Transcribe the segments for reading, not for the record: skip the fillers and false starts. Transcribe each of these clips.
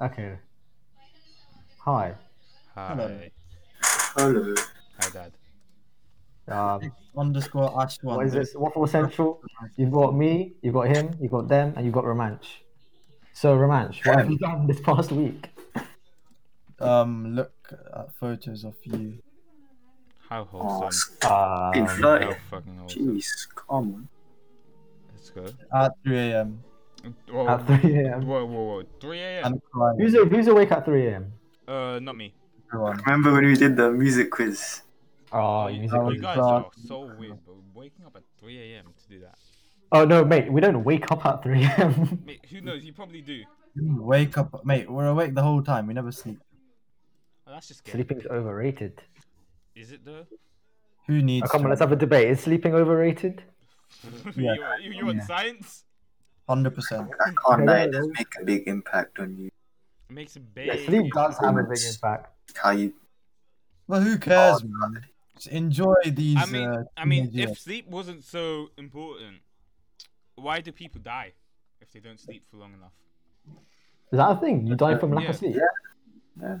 Okay. Hi. Hi. Hello. Hello. Hi, Dad. Underscore Ash one. What is this? Waffle Central. You've got me, you've got him, you've got them, and you've got Romanch. So, Romanch, what have you done this past week? Look at photos of you. How wholesome. How fucking wholesome. Jeez, come on. Let's go. At 3 a.m. Whoa, at 3 a.m. Whoa. 3 a.m. Who's awake at 3 a.m? Not me. Remember when we did the music quiz? Oh, you guys are so weird, but waking up at 3 a.m. to do that. Oh no, mate, we don't wake up at 3 a.m. Mate, who knows? You probably do. You wake up, mate. We're awake the whole time. We never sleep. Oh, that's just scary. Sleeping's overrated. Is it though? Who needs? Oh, come on, let's have a debate. Is sleeping overrated? Yeah. You want science? 100%. I can't lie, it does make a big impact on you. It makes a big. Yeah, sleep does have a big impact. How you? Well, who cares, man? Just enjoy these. I mean, if sleep wasn't so important, why do people die if they don't sleep for long enough? Is that a thing? You die from lack of sleep? Yeah.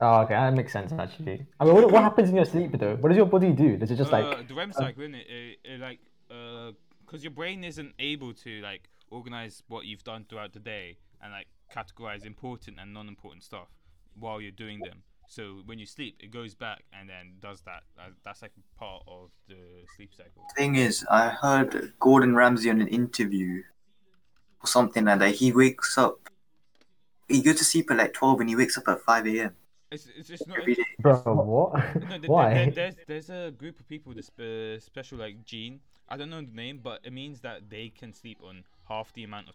Oh, okay, that makes sense actually. I mean, what happens in your sleep though? What does your body do? Does it just like the REM cycle, isn't it? It because your brain isn't able to like organize what you've done throughout the day and like categorize important and non-important stuff while you're doing them. So when you sleep, it goes back and then does that. That's like part of the sleep cycle. Thing is, I heard Gordon Ramsay on an interview or something like that. He wakes up. He goes to sleep at like 12 and he wakes up at 5 a.m. It's just not bro, what? No, why? There's a group of people with a special like gene. I don't know the name, but it means that they can sleep on half the amount of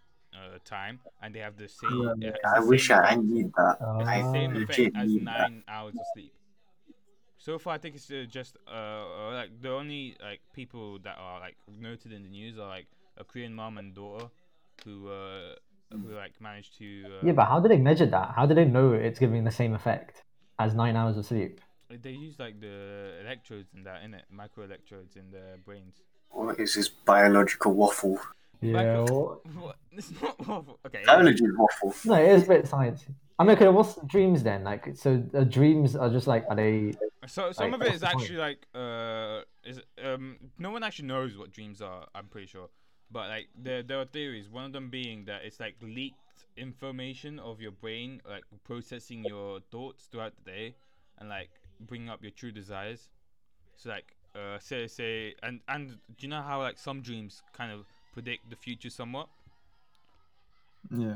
time, and they have the same. I need that. It's the same effect as 9 hours of sleep. So far, I think it's just like the only like people that are like noted in the news are like a Korean mom and daughter who like managed to. Yeah, but how do they measure that? How do they know it's giving the same effect as 9 hours of sleep? They use like the electrodes and that in it, micro electrodes in their brains. What is this biological waffle? Yeah. What? It's not waffle. Okay. Biology is waffle. No, it is a bit science. I mean, okay. What's dreams then? Like, so dreams are just like, are they? So some like, of it is actually point? Like, no one actually knows what dreams are. I'm pretty sure, but like there are theories. One of them being that it's like leaked information of your brain, like processing your thoughts throughout the day, and like bringing up your true desires. So like, say, and do you know how like some dreams kind of predict the future somewhat? Yeah.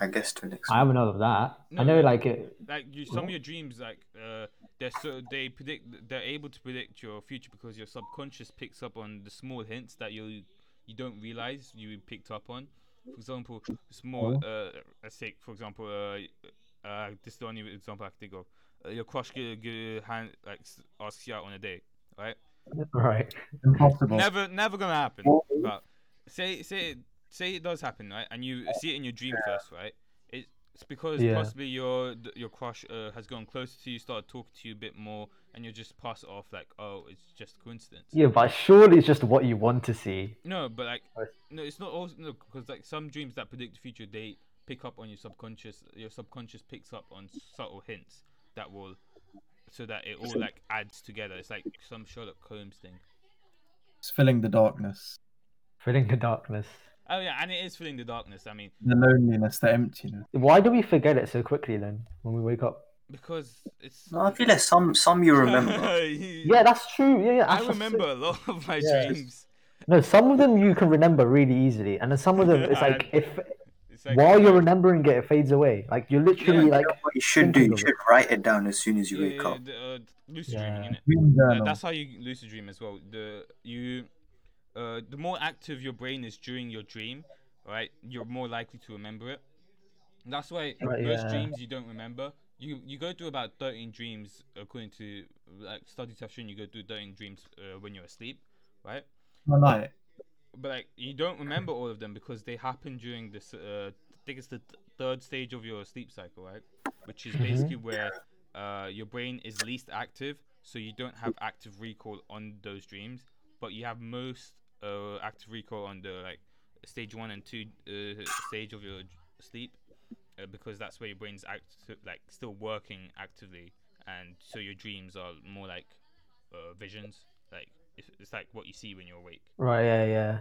I guess to an extent. I haven't heard of that. No, I know like it. Like some of your dreams, like they're able to predict your future because your subconscious picks up on the small hints that you don't realize you picked up on. For example, small. Let's take for example. This is the only example I can think of. Your crush asks you out on a date, right? Right, impossible. Never gonna happen. But say it does happen, right? And you see it in your dream first, right? It's because possibly your crush has gone closer to you, started talking to you a bit more, and you just pass it off like, oh, it's just coincidence. Yeah, but surely it's just what you want to see. No, but like, no, it's not. Also, no, because like some dreams that predict the future, they pick up on your subconscious. Your subconscious picks up on subtle hints that will. So that it all like adds together. It's like some Sherlock Holmes thing. It's filling the darkness. Filling the darkness. Oh yeah, and it is filling the darkness. I mean, the loneliness, the emptiness. Why do we forget it so quickly then when we wake up? Because it's. No, I feel like some you remember. Yeah, that's true. Yeah. I remember a lot of my dreams. No, some of them you can remember really easily, and then some of them it's like if. Like, while you're remembering it fades away. Like you're literally like. You know what you should do? You should write it down as soon as you wake up. Lucid dreaming, innit? That's how you lucid dream as well. The more active your brain is during your dream, right? You're more likely to remember it. And that's why most dreams you don't remember. You go through about 13 dreams according to like studies have shown. You go through 13 dreams when you're asleep, right? All night. But like you don't remember all of them because they happen during this. I think it's the third stage of your sleep cycle, right? Which is basically where your brain is least active, so you don't have active recall on those dreams, but you have most active recall on the like stage 1 and 2 stage of your sleep. because that's where your brain's still working actively, and so your dreams are more like visions. Like it's like what you see when you're awake. Right. Yeah.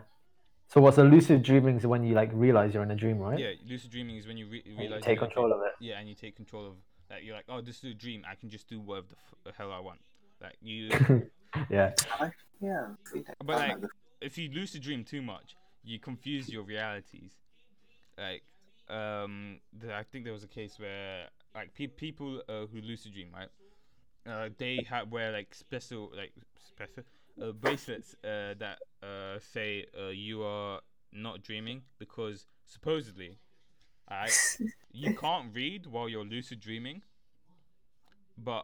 So what's a lucid dreaming is when you realize you're in a dream, right? Yeah, lucid dreaming is when you realize. You take control of it. Yeah, and you take control of. Like you're like, oh, this is a dream. I can just do whatever the hell I want. Like you. Yeah. Yeah. But if you lucid dream too much, you confuse your realities. I think there was a case where people who lucid dream, right? They wear special bracelets that say you are not dreaming, because supposedly, you can't read while you're lucid dreaming. But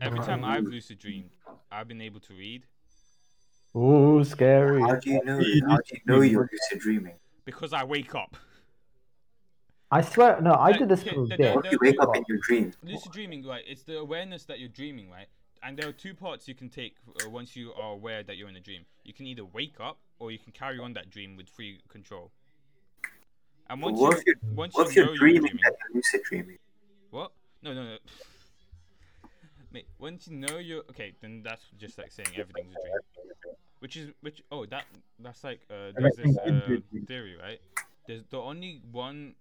every time I've lucid dreamed, I've been able to read. Ooh, scary! How do you know you're lucid dreaming? Because I wake up. I swear, no, I did this for a bit. You wake up in your dream. Lucid dreaming, right? It's the awareness that you're dreaming, right? And there are two parts you can take once you are aware that you're in a dream. You can either wake up or you can carry on that dream with free control. And once you know you're dreaming, you're lucid dreaming. What? No. Mate, once you know you're okay, then that's just saying everything's a dream. There's this theory, right? There's the only one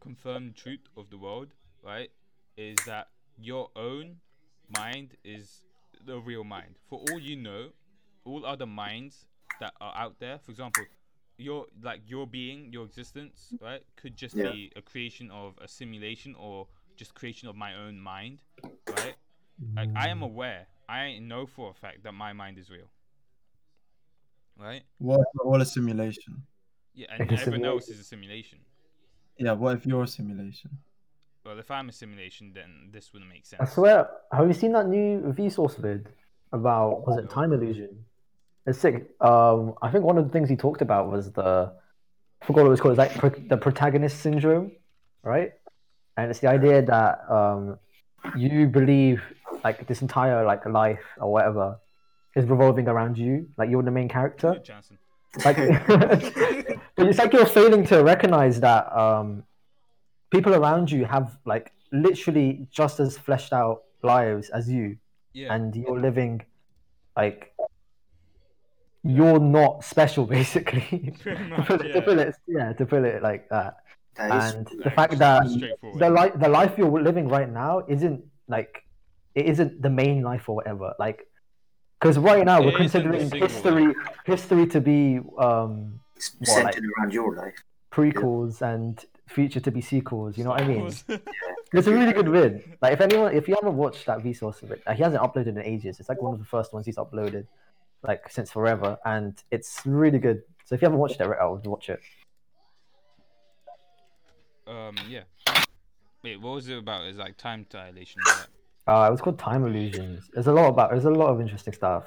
confirmed truth of the world, right? Is that your own mind is the real mind. For all you know, all other minds that are out there, for example, your being, your existence, right, could just be a creation of a simulation or just creation of my own mind, right? I am aware. I know for a fact that my mind is real, right? What a simulation. Yeah, and everyone else is a simulation. Yeah, what if you're a simulation? Well, if I'm a simulation, then this wouldn't make sense. I swear, have you seen that new Vsauce vid about, was it time illusion? It's sick. I think one of the things he talked about was I forgot what it was called, it's the protagonist syndrome, right? And it's the idea that you believe this entire life or whatever is revolving around you, you're the main character. Johnson. But it's you're failing to recognize that people around you have literally just as fleshed out lives as you, and you're living you're not special, basically. Much, to put it like that. And the fact that the life you're living right now isn't the main life or whatever. Because right now we're considering history to be centered around your life, prequels and future to be sequels. You know what I mean? It's a really good vid. If you haven't watched that Vsauce vid, he hasn't uploaded in ages. It's one of the first ones he's uploaded, since forever, and it's really good. So if you haven't watched it, I would watch it. Wait, what was it about? It's time dilation. It was called Time Illusions. There's a lot of interesting stuff.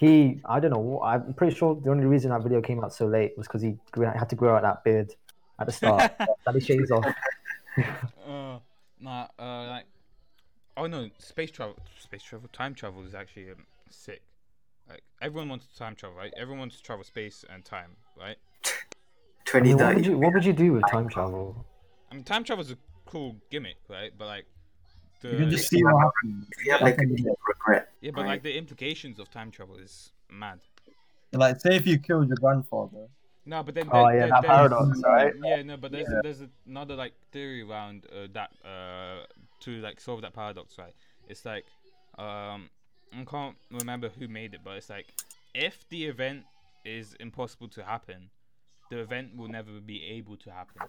I don't know. I'm pretty sure the only reason that video came out so late was because he had to grow out that beard at the start that he shaves off. Space travel, time travel is actually sick. Everyone wants to time travel, right? Everyone wants to travel space and time, right? What would you do with time travel? I mean, time travel is a cool gimmick, right? But you can just see what happens. You have a deep regret. Yeah, but the implications of time travel is mad. Say if you killed your grandfather. No, but then that paradox, right? Yeah, no, but there's another theory around that to solve that paradox, right? It's I can't remember who made it, but it's if the event is impossible to happen, the event will never be able to happen.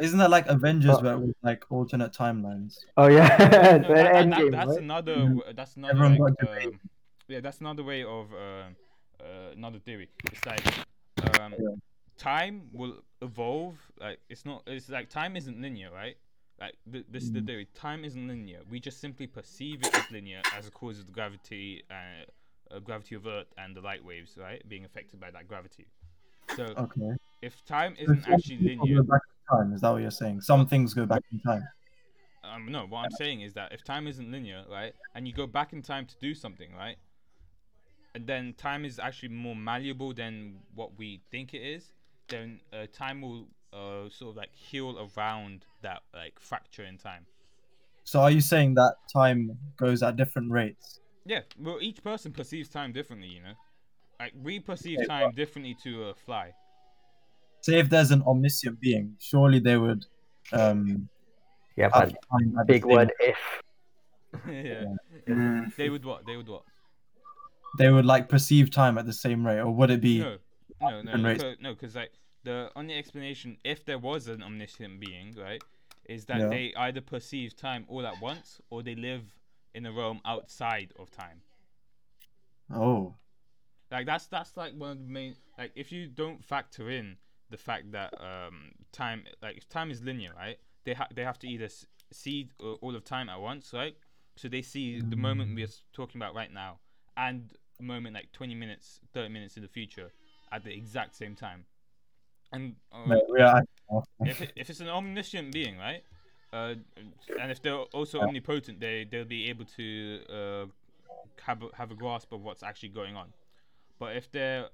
Isn't that Avengers, where it was alternate timelines? Oh yeah, that's another way of another theory. It's time will evolve. Time isn't linear, right? This is the theory. Time isn't linear. We just simply perceive it as linear as a cause of the gravity of Earth and the light waves, right, being affected by that gravity. So if time isn't actually linear. Time. Is that what you're saying? Some things go back in time. No, what I'm saying is that if time isn't linear, right, and you go back in time to do something, right, and then time is actually more malleable than what we think it is, then time will sort of like heal around that like fracture in time. So are you saying that time goes at different rates? Yeah, well, each person perceives time differently, you know. Like, we perceive time differently to a fly. Say if there's an omniscient being, surely they would... yeah, but big word if. Yeah. Yeah. They would what? They would what? They would, like, perceive time at the same rate, or would it be... No, because, like, the only explanation, if there was an omniscient being, right, is that they either perceive time all at once, or they live in a realm outside of time. Oh. Like, that's like, one of the main... Like, if you don't factor in the fact that time... Like, if time is linear, right? They have to either see all of time at once, right? So they see the moment we're talking about right now, and a moment like 20 minutes, 30 minutes in the future at the exact same time. And if it's an omniscient being, right? And if they're also omnipotent, they'll be able to have a grasp of what's actually going on. But if they're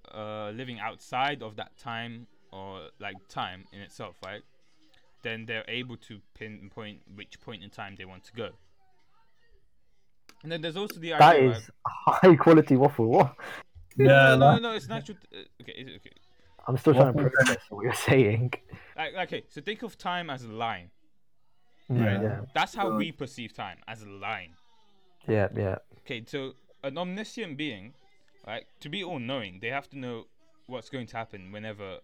living outside of that time, or like time in itself, right? Then they're able to pinpoint which point in time they want to go. And then there's also the idea that is high quality waffle. What? Yeah, no, it's natural. Okay. I'm still trying to process what you're saying. Okay, so think of time as a line. Right? Yeah. That's how we perceive time, as a line. Yeah. Okay, so an omniscient being, right? To be all-knowing, they have to know what's going to happen whenever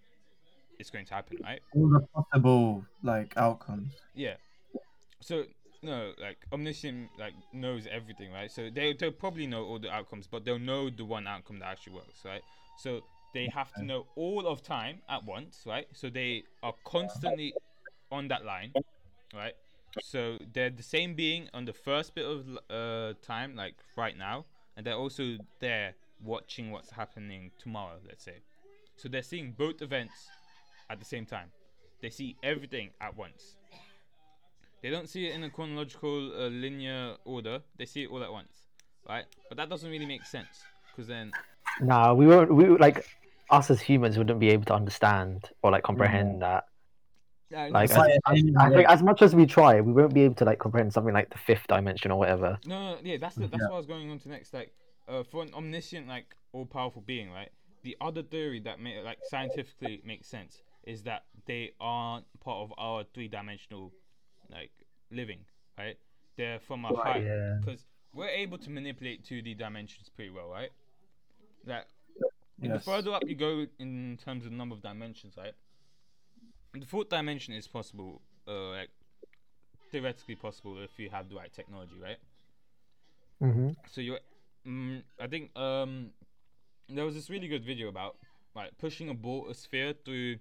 it's going to happen, right? All the possible like outcomes. Yeah. So no, like omniscient like knows everything, right? So they'll probably know all the outcomes, but they'll know the one outcome that actually works, right? So they have to know all of time at once, right? So they are constantly on that line, right? So they're the same being on the first bit of time, like right now, and they're also there watching what's happening tomorrow, let's say. So they're seeing both events at the same time. They see everything at once. They don't see it in a chronological linear order. They see it all at once, right? But that doesn't really make sense, because then us as humans wouldn't be able to understand or like comprehend that. Yeah, like I think as much as we try, we won't be able to like comprehend something like the fifth dimension or whatever. That's what I was going on to next. Like for an omniscient like all-powerful being, right? The other theory that scientifically makes sense is that they aren't part of our three-dimensional like living, right? They're from a high, because we're able to manipulate 2D dimensions pretty well, right? Like the further up you go in terms of number of dimensions, right? The fourth dimension is possible, like theoretically possible if you have the right technology, right? Mm-hmm. So you're, I think, there was this really good video about like pushing a ball, a sphere, through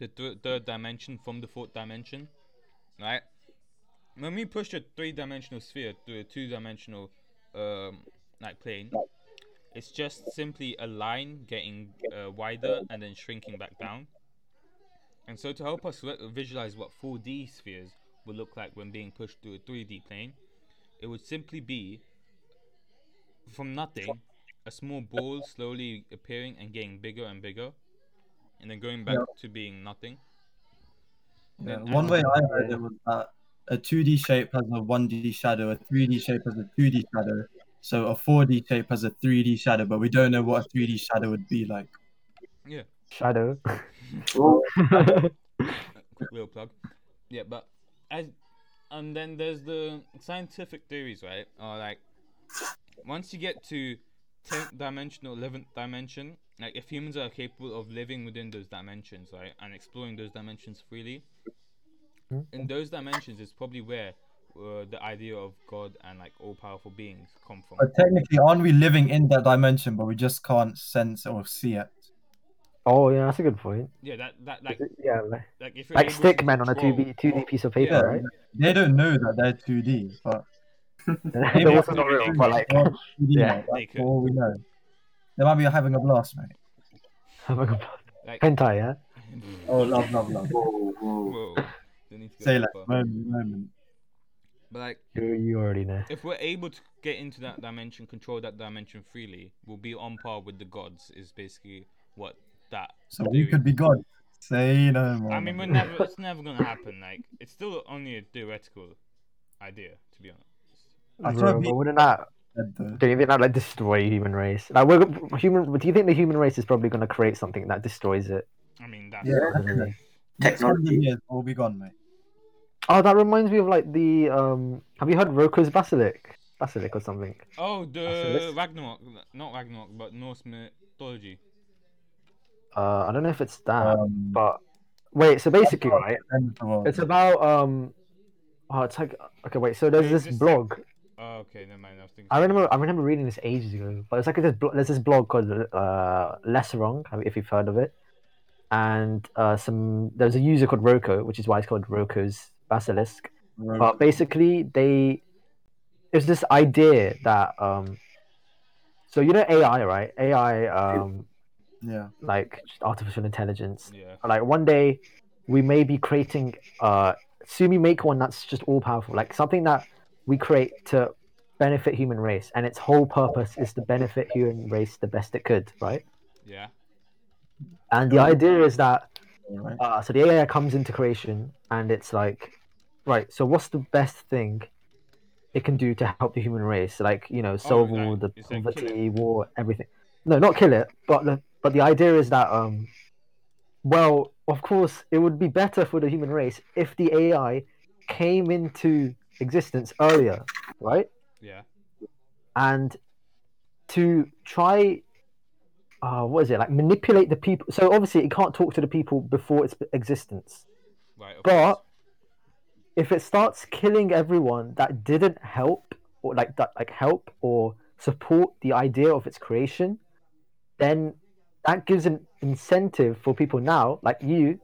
the third dimension from the fourth dimension, right? When we push a three-dimensional sphere through a two-dimensional like plane, it's just simply a line getting wider and then shrinking back down. And so to help us visualize what 4D spheres would look like when being pushed through a 3D plane, it would simply be from nothing a small ball slowly appearing and getting bigger and bigger, and then going back to being nothing. Yeah. One way I heard it was that a 2D shape has a 1D shadow, a 3D shape has a 2D shadow, so a 4D shape has a 3D shadow, but we don't know what a 3D shadow would be like. Yeah. Shadow. Quick little plug. Yeah, but and then there's the scientific theories, right? Or like once you get to 10th dimension or 11th dimension, like if humans are capable of living within those dimensions, right, and exploring those dimensions freely, in those dimensions is probably where the idea of God and like all-powerful beings come from. But technically, aren't we living in that dimension, but we just can't sense or see it? Oh yeah, that's a good point. Yeah, that like if you're like stick men on a 2D piece of paper, right? They don't know that they're 2D, but. They also not real, but like, they could. All we know. They might be having a blast, mate. Having a blast. Like, hentai, yeah. Oh, love. Whoa. Say that moment. But like, you already know. If we're able to get into that dimension, control that dimension freely, we'll be on par with the gods. Is basically what that. So we could be God. Say no more. I mean, we're never, it's never going to happen. Like, it's still only a theoretical idea, to be honest. But wouldn't that... Do you think that like destroy human race? Like, do you think the human race is probably going to create something that destroys it? I mean, that's technology will be gone, mate. Oh, that reminds me of like the have you heard Roko's Basilisk or something? Oh, the Ragnarok, not Ragnarok, but Norse mythology. I don't know if it's that, but wait. So basically, right? It's about it's like okay, wait. So there's this blog. Oh, okay, never mind. I remember reading this ages ago, but it's like there's this blog called Lesserong, if you've heard of it, and there's a user called Roko, which is why it's called Roko's Basilisk. But basically, it's this idea that so you know AI, right? AI, like artificial intelligence. Yeah. Like one day, we may be creating assume you make one that's just all powerful, like something that we create to benefit human race, and its whole purpose is to benefit human race the best it could, right? Yeah. And the idea is that so the AI comes into creation, and it's like, right, so what's the best thing it can do to help the human race? Like, you know, solve all the poverty, war, everything. No, not kill it, but the idea is that well, of course, it would be better for the human race if the AI came into existence earlier, right? Yeah. And to try manipulate the people, so obviously it can't talk to the people before its existence, right? Okay. But if it starts killing everyone that didn't help or help or support the idea of its creation, then that gives an incentive for people now, like you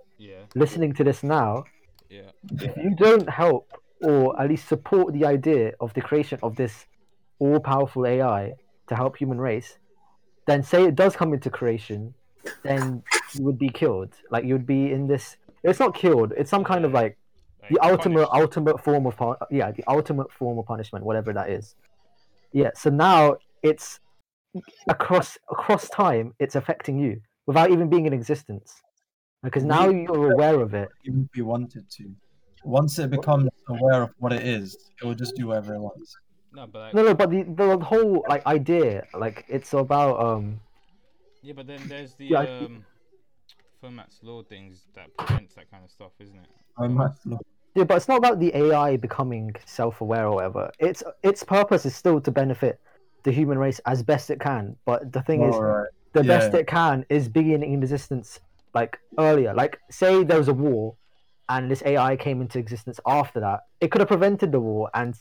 listening to this now, if you don't help or at least support the idea of the creation of this all-powerful AI to help human race, then say it does come into creation, then you would be killed. Like, you would be in this... It's not killed. It's some kind of, like the ultimate form of... the ultimate form of punishment, whatever that is. Yeah, so now it's... Across time, it's affecting you without even being in existence. Because now you're aware of it. Even if you wanted to. Once it becomes aware of what it is, it will just do whatever it wants. But the whole idea, it's about Yeah, but then there's the Fermat's Law things that prevents that kind of stuff, isn't it? Fermat's Law. Yeah, but it's not about the AI becoming self-aware or whatever. Its purpose is still to benefit the human race as best it can. But the thing is, the best it can is being in existence earlier. Like, say there was a war, and this AI came into existence after that, it could have prevented the war and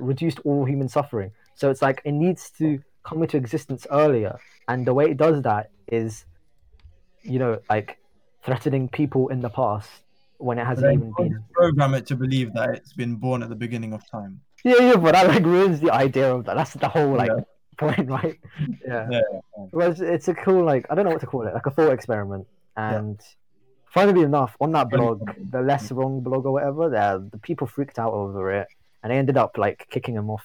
reduced all human suffering. So it's it needs to come into existence earlier, and the way it does that is, threatening people in the past when it hasn't even been. Program it to believe that it's been born at the beginning of time. Yeah, but that ruins the idea of that. That's the whole point, right? Whereas it's a cool I don't know what to call it, a thought experiment, and. Yeah. Funnily enough, on that blog, the Less Wrong blog or whatever, the people freaked out over it, and they ended up kicking him off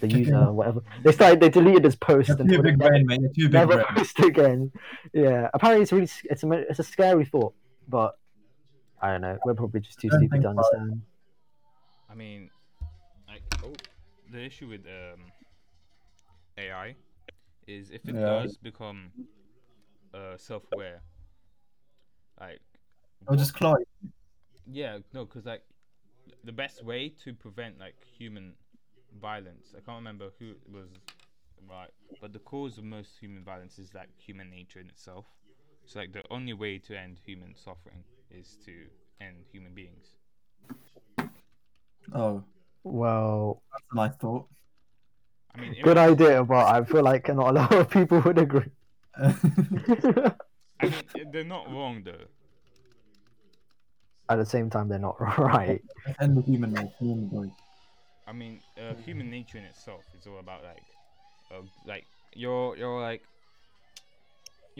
the user or whatever. They deleted his post. You're and too big brain, man. You're too big brain. Never post again. Yeah, apparently it's a scary thought, but I don't know. We're probably just too stupid to understand. I mean, the issue with AI is if it does become self-aware, I'll just clog. Yeah, no, because the best way to prevent human violence, I can't remember who it was, right? But the cause of most human violence is human nature in itself. So the only way to end human suffering is to end human beings. Oh, well, that's my thought. I mean, good idea, but I feel not a lot of people would agree. I mean, they're not wrong though. At the same time, they're not right. And the human nature. I mean, human nature in itself is all about your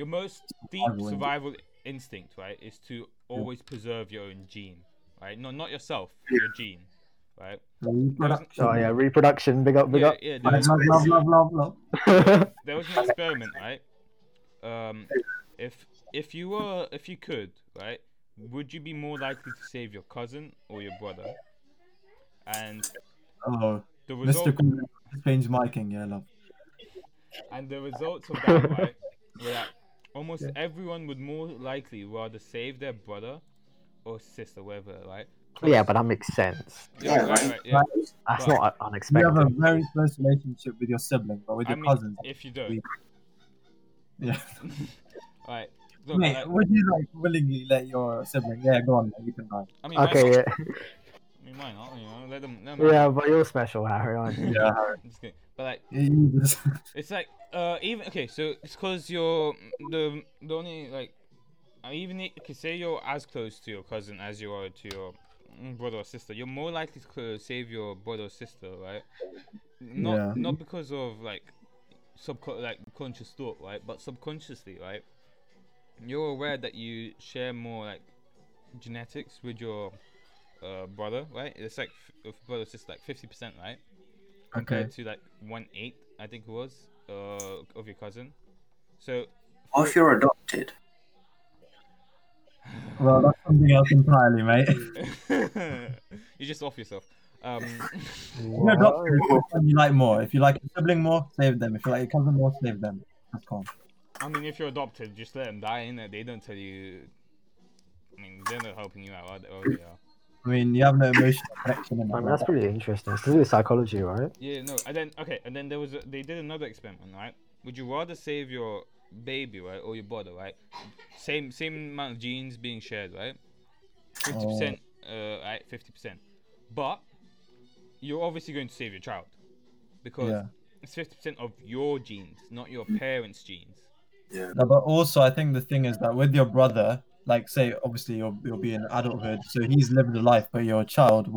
most deep survival instinct, right? Is to always preserve your own gene, right? No, not yourself, your gene, right? Reproduction. Oh yeah, reproduction. Big up. Yeah, love. There was an experiment, right? If you could, right? Would you be more likely to save your cousin or your brother? And the result, Mr. Queen, strange miking, yeah, love. And the results of that, right, were that almost everyone would more likely rather save their brother or sister, whatever, right? Yeah, but that makes sense. Yeah, right, yeah. That's not unexpected. You have a very close relationship with your sibling, but with your cousins. If you don't. Yeah. All right. Look, mate, like, would you like willingly let your sibling? Yeah, go on, you can die. I mean, okay, yeah. I mean, why not? You know, let them. Let them but you're special, Harry, aren't you? Yeah, Harry. Just kidding. But like, it's like even okay. So it's because you're the only like even if, say you're as close to your cousin as you are to your brother or sister, you're more likely to save your brother or sister, right? Not because of like conscious thought, right? But subconsciously, right? You're aware that you share more like genetics with your brother, right? It's like brother or sister, like 50%, right? Compared to like 1/8, I think it was, of your cousin. So, if you're adopted. Well, that's something else entirely, mate. You just off yourself. You're adopted, you like more. If you like your sibling more, save them. If you like your cousin more, save them. That's cool. I mean, if you're adopted, just let them die, innit? They don't tell you. I mean, they're not helping you out. I mean, you have no emotional connection. I mean, that's pretty interesting. It's to do with psychology, right? Yeah, no. And then, there was they did another experiment, right? Would you rather save your baby, right, or your brother, right? Same amount of genes being shared, right? 50%, right? 50%. But you're obviously going to save your child because it's 50% of your genes, not your parents' genes. Yeah. No, but also, I think the thing is that with your brother, like, say, obviously, you'll be in adulthood, so he's lived a life, but your child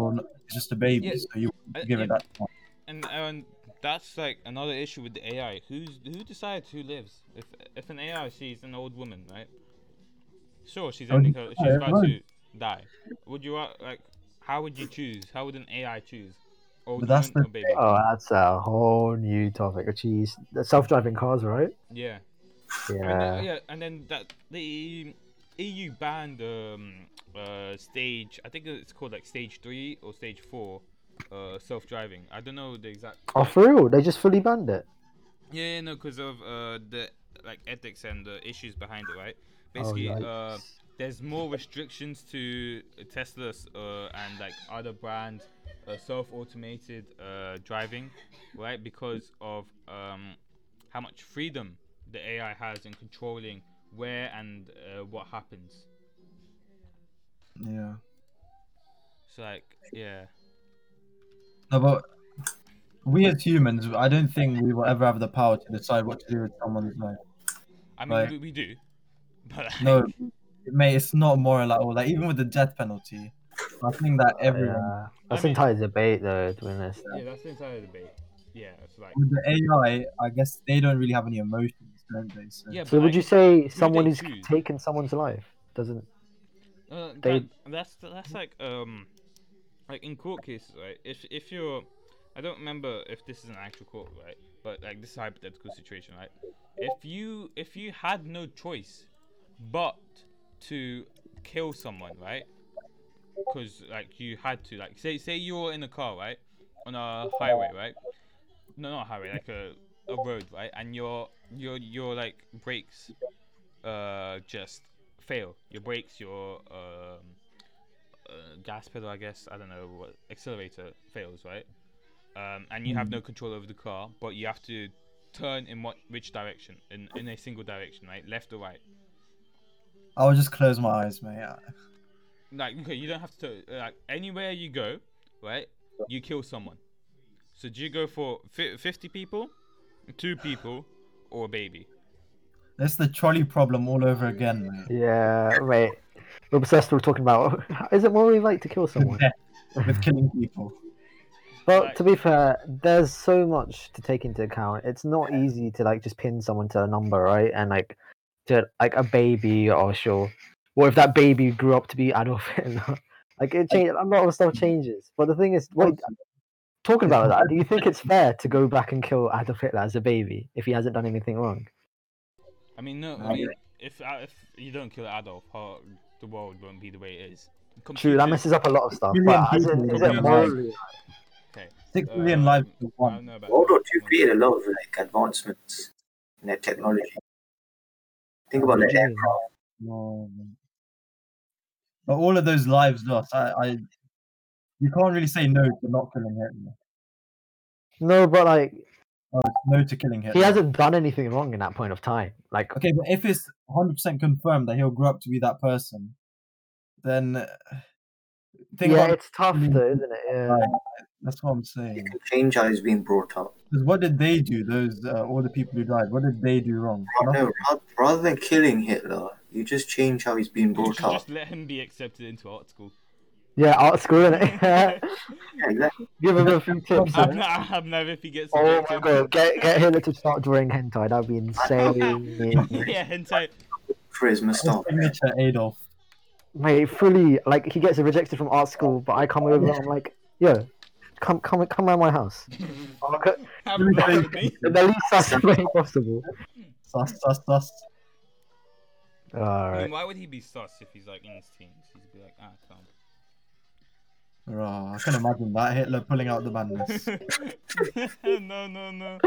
is just a baby, so you give it that time. And that's, like, another issue with the AI. Who decides who lives? If an AI sees an old woman, right? Sure, she's about to die. Would you, like, how would you choose? How would an AI choose? Old woman or baby? Oh, that's a whole new topic. Jeez. Self-driving cars, right? Yeah. Yeah. And then that the EU banned stage. I think it's called like stage 3 or stage 4 self-driving. I don't know the exact. Oh, for real? They just fully banned it. Yeah, no, because of the like ethics and the issues behind it, right? Basically, there's more restrictions to Tesla's and like other brands self-automated driving, right? Because of how much freedom the AI has in controlling where and what happens. Yeah. So like, yeah. No, but we as humans, I don't think we will ever have the power to decide what to do with someone's life. I mean, like, we do. But like... No, mate, it's not moral at all. Like, even with the death penalty, I think that everyone... Yeah. That's the entire debate, though, to be honest. Yeah, that's the entire debate. Yeah, it's like... With the AI, I guess they don't really have any emotions. So would you say someone who's taken someone's life doesn't? That's like in court cases, right? If you're, I don't remember if this is an actual court, right? But like this is a hypothetical situation, right? If you had no choice but to kill someone, right? Because like you had to, like say you're in a car, right, on a highway, right? No, not a highway, like a road, right, and your like brakes just fail. Your brakes, your gas pedal, I guess, I don't know what, accelerator fails, right? And you have no control over the car, but you have to turn in which direction? In a single direction, right? Left or right? I would just close my eyes, mate. Like, okay, you don't have to. Like anywhere you go, right? You kill someone. So do you go for 50 people, 2 people, or a baby? That's the trolley problem all over again, man. Yeah, wait. We're obsessed with talking about, is it morally right to kill someone? Yeah, with killing people. But like, to be fair, there's so much to take into account. It's not easy to like just pin someone to a number, right? And like to like a baby, or sure. Or if that baby grew up to be Adolf Hitler. Like it changes, a lot of stuff changes. But the thing is, talking about that, do you think it's fair to go back and kill Adolf Hitler as a baby if he hasn't done anything wrong? I mean, no. I mean, if you don't kill Adolf, the world won't be the way it is. True, that messes up a lot of stuff. Okay. 6 million lives. World War II created a lot of advancements in their technology. Think about the aircraft. No. But all of those lives lost, you can't really say no to not killing Hitler. No, but no to killing Hitler. He hasn't done anything wrong in that point of time. Okay, but if it's 100% confirmed that he'll grow up to be that person, then it's tough though, isn't it? Yeah. Right. That's what I'm saying. You can change how he's being brought up. Because what did they do? Those all the people who died. What did they do wrong? No, rather than killing Hitler, you just change how he's being brought up. Just let him be accepted into art school. Yeah, art school, innit? Yeah, exactly. Give him a few tips. I've never if he gets. Oh my god, get Hitler to start drawing hentai. That'd be insane. Yeah, hentai. Charisma stuff. Miniature Adolf. Mate, fully he gets rejected from art school, but I come over and I'm like, yo. Come around my house. The least sus way possible. Sus. All right. I mean, why would he be sus if he's in his teens? He'd be calm. Oh, I can imagine that Hitler pulling out the madness. No.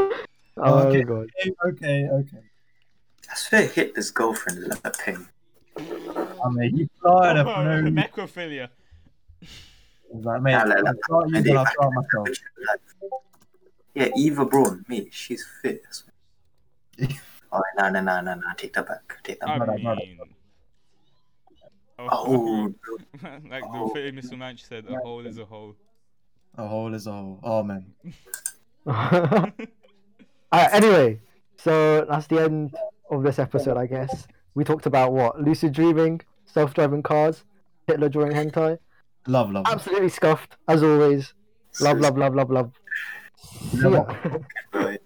Oh okay, god. Okay. I swear Hitler's girlfriend is that thing. I mean, he started up no necrophilia. Yeah, Eva Braun, mate, she's fierce. Oh, no, take that back. Oh, the famous Romanch said, a hole is a hole. A hole is a hole. Oh, man. Alright, anyway, so that's the end of this episode, I guess. We talked about what? Lucid dreaming, self-driving cars, Hitler drawing hentai. Love. Absolutely scuffed, as always. Love. See ya.